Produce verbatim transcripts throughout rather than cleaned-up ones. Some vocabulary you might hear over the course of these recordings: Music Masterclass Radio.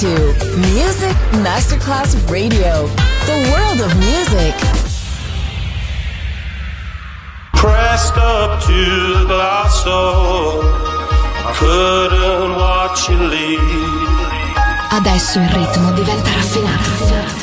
to Music Masterclass Radio, the world of music. Pressed up to the glass door, I couldn't watch you leave. Adesso il ritmo diventa raffinato.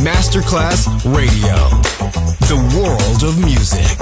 Masterclass Radio, the world of music.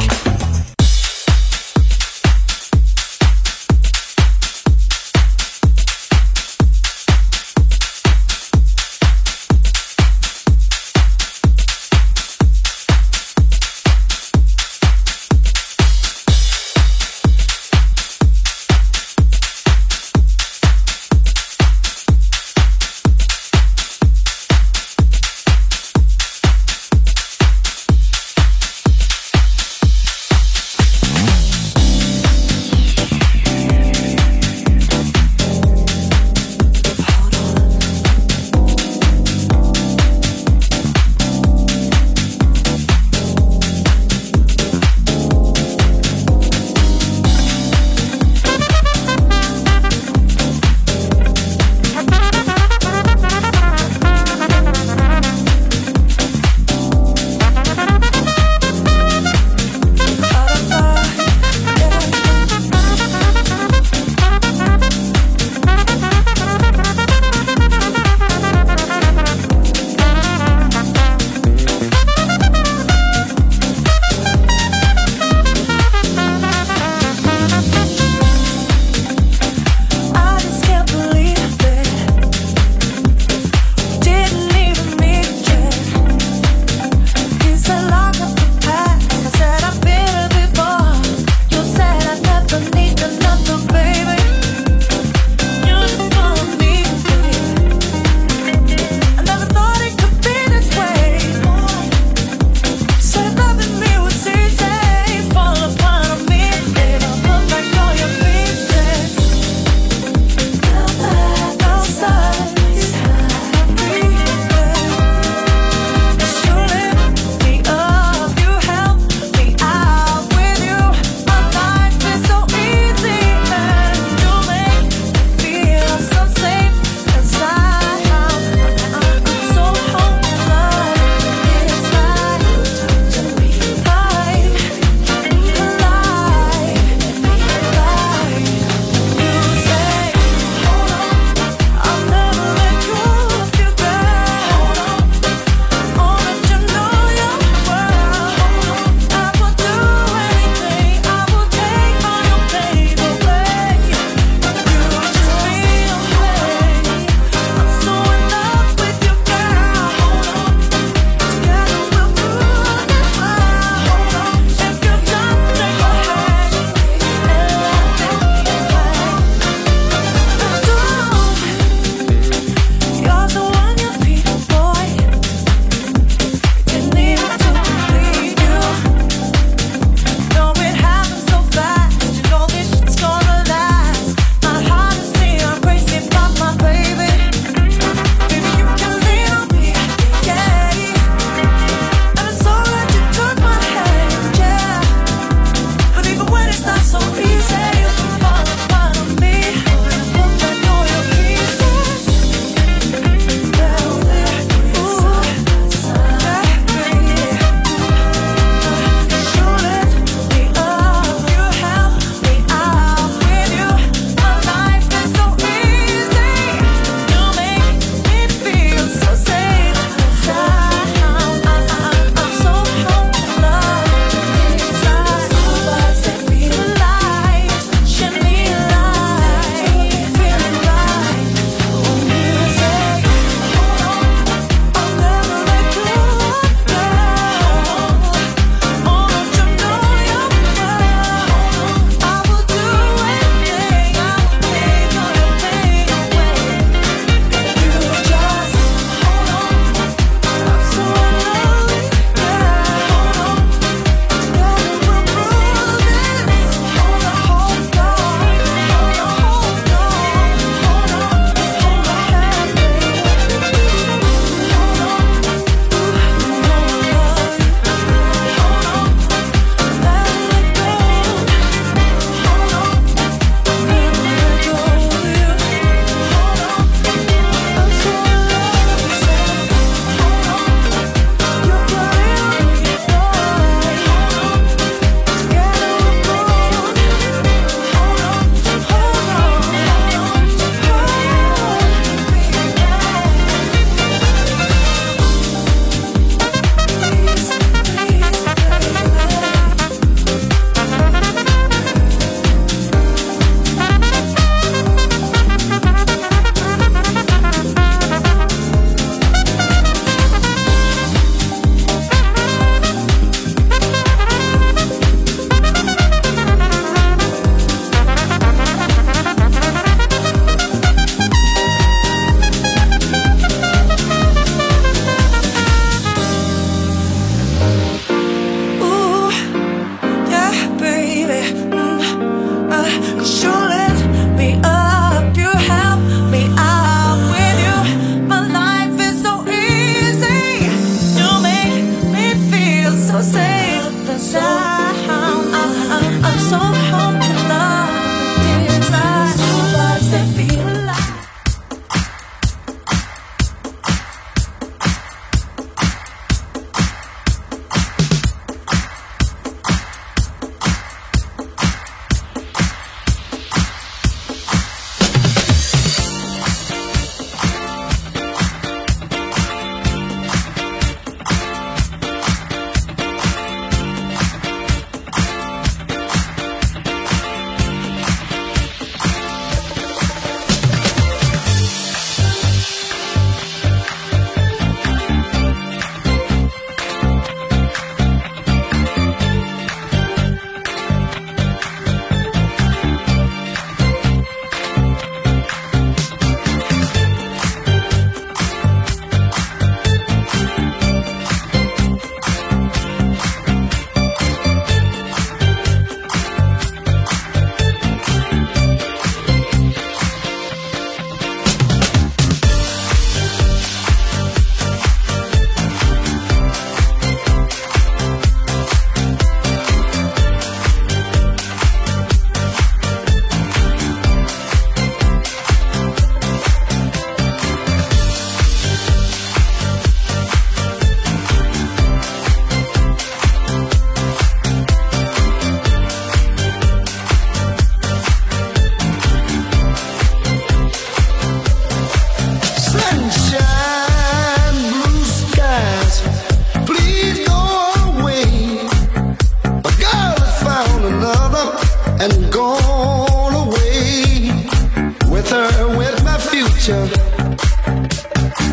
picture.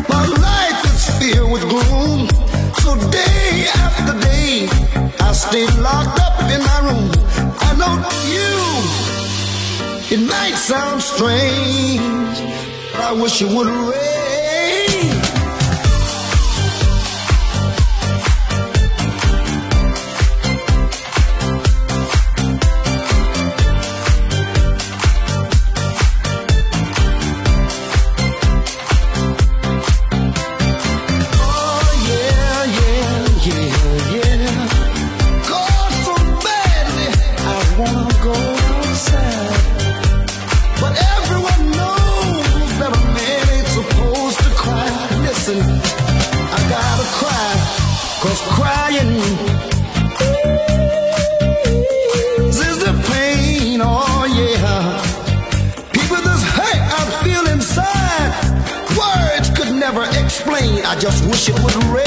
My life is filled with gloom, so day after day I stay locked up in my room. I know you, it might sound strange, but I wish it would rain. I just wish it would rain.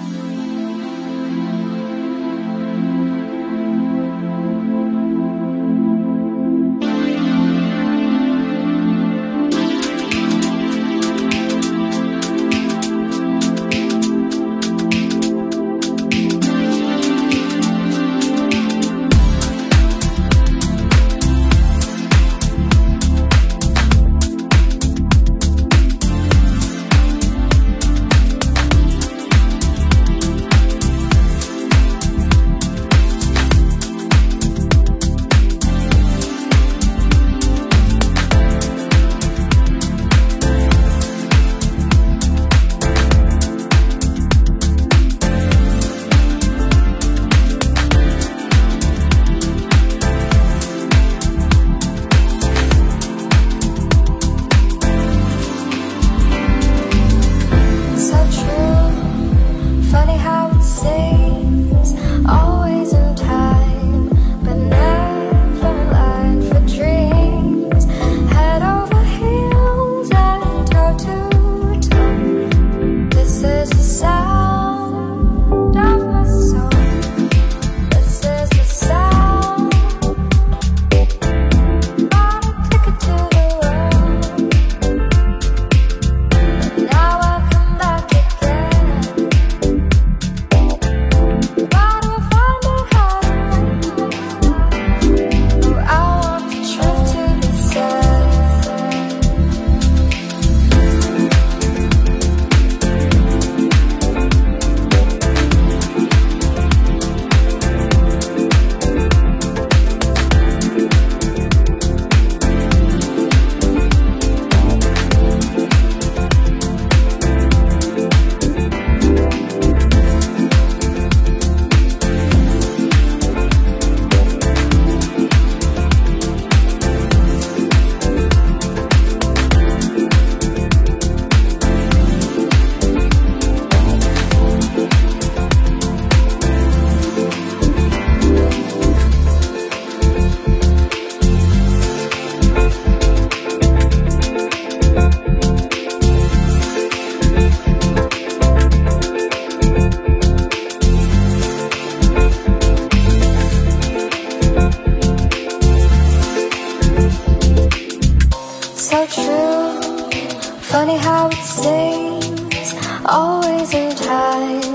in time,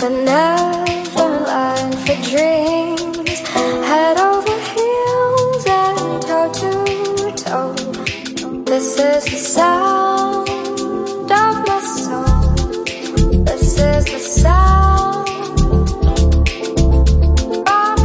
but never line for dreams. Head over heels and toe to toe. This is the sound of my soul. This is the sound. How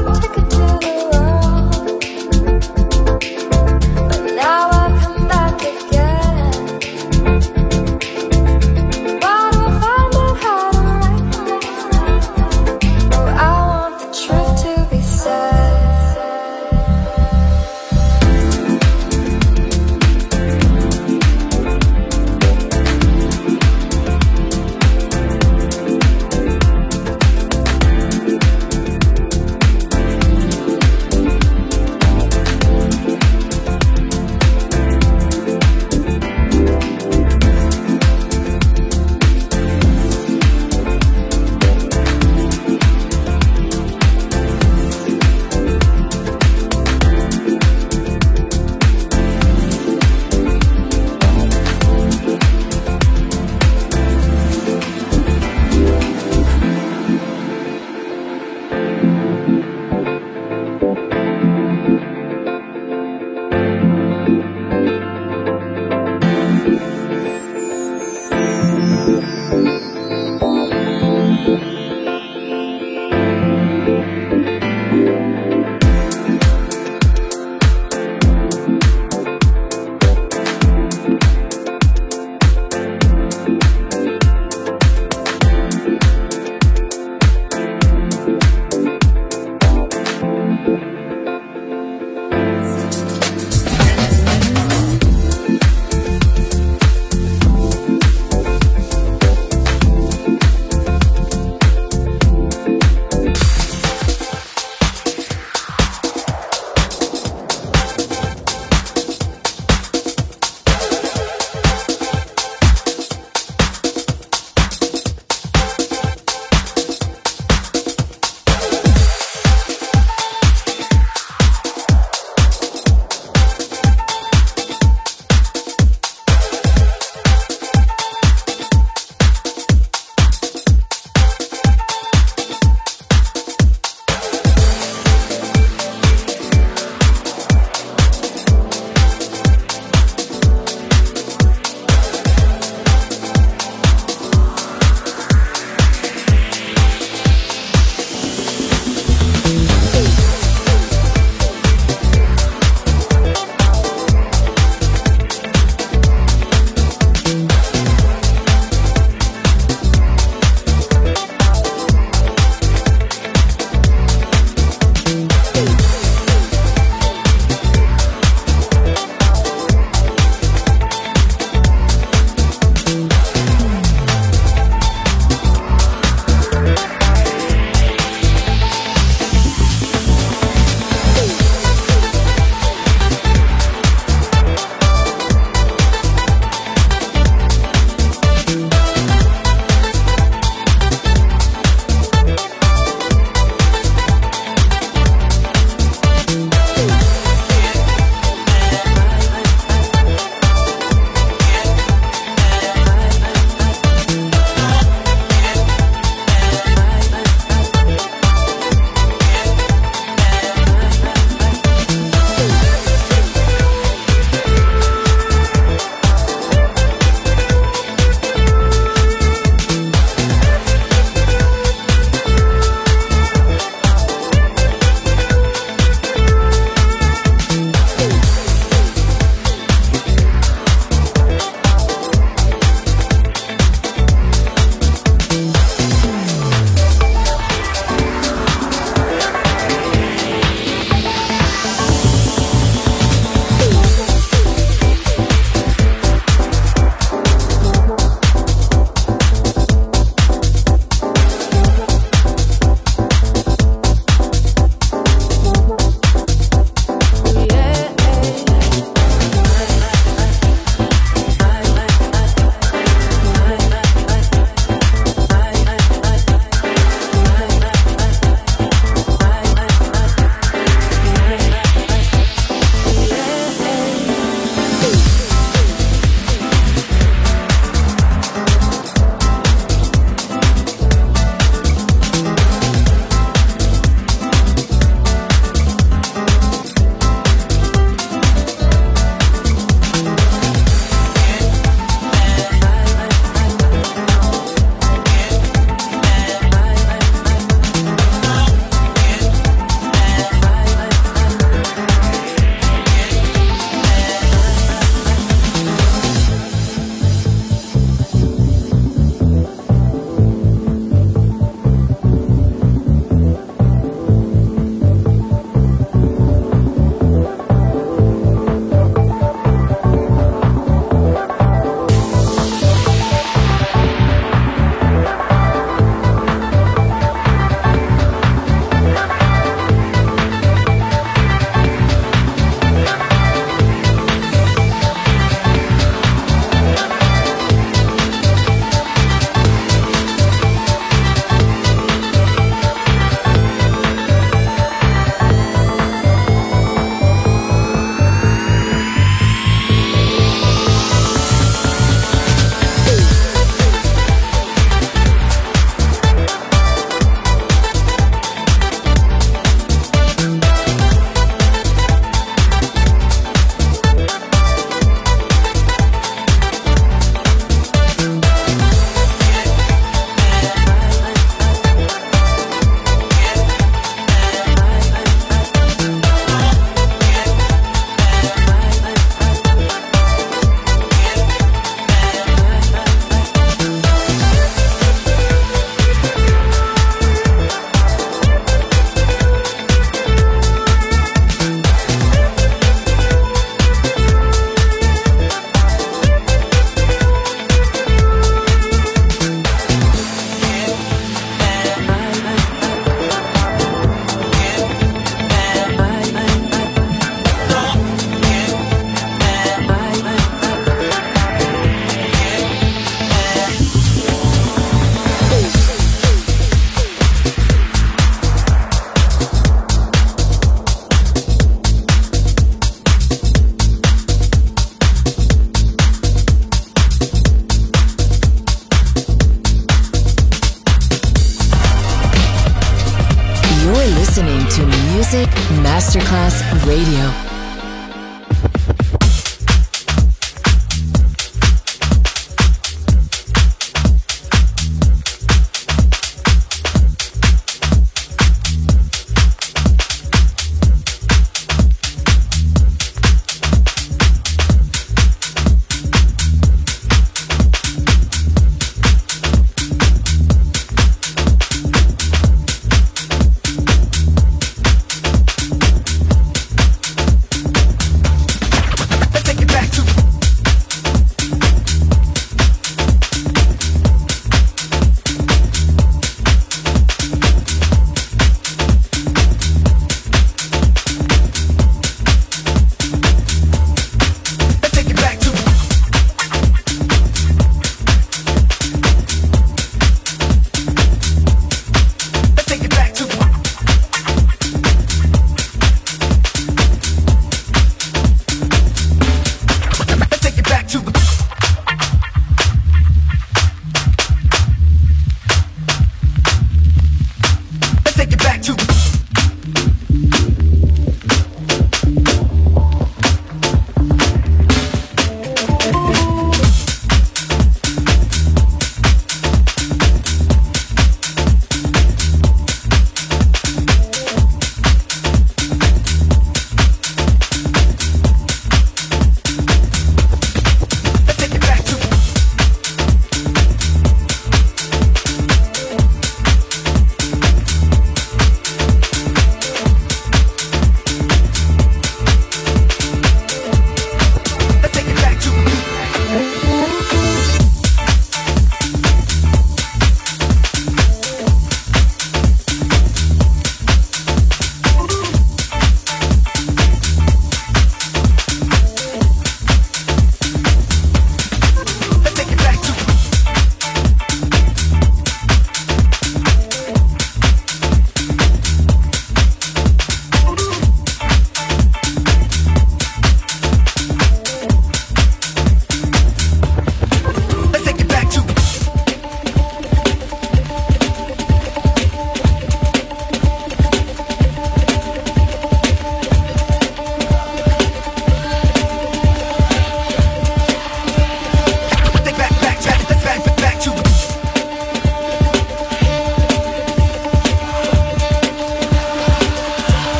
listening to Music Masterclass Radio.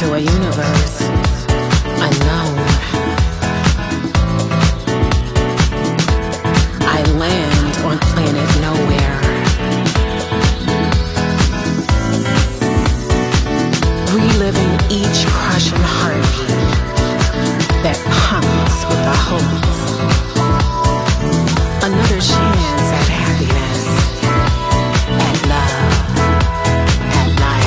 to a universe unknown. I land on planet nowhere. Reliving each crushing heartbeat that pumps with the hope. Another chance at happiness, at love, at life.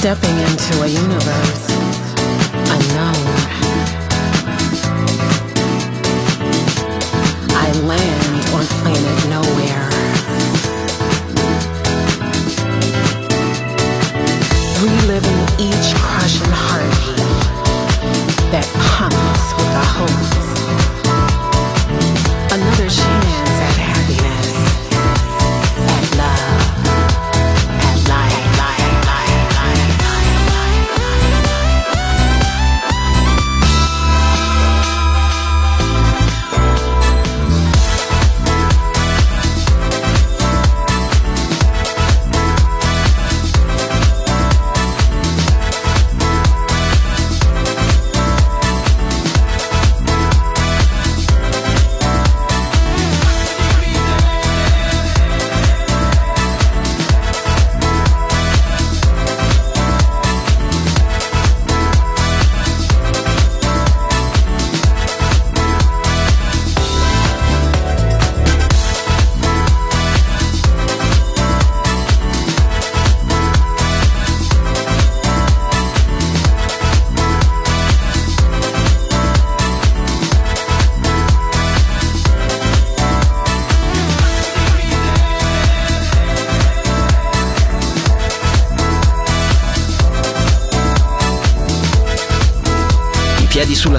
Stepping into a universe unknown, I land on planet nowhere. Reliving each crushing heartbeat that pumps with a hope. Another chance at happiness, at love. Sulla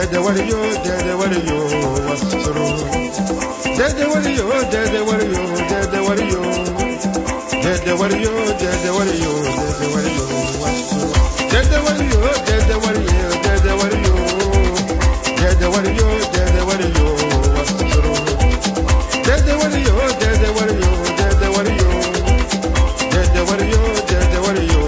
Dede wari yo, dede wari yo, wasro. Dede wari yo, dede wari yo, dede wari yo. Dede wari yo, dede wari yo, dede wari yo, wasro. Dede wari yo, dede wari yo, dede wari yo. Dede wari yo, dede wari yo, wasro. Dede wari yo, dede wari yo, dede wari yo. Dede wari yo, dede wari yo.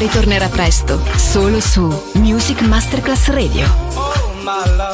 Ritornerà presto, solo su Music Masterclass Radio.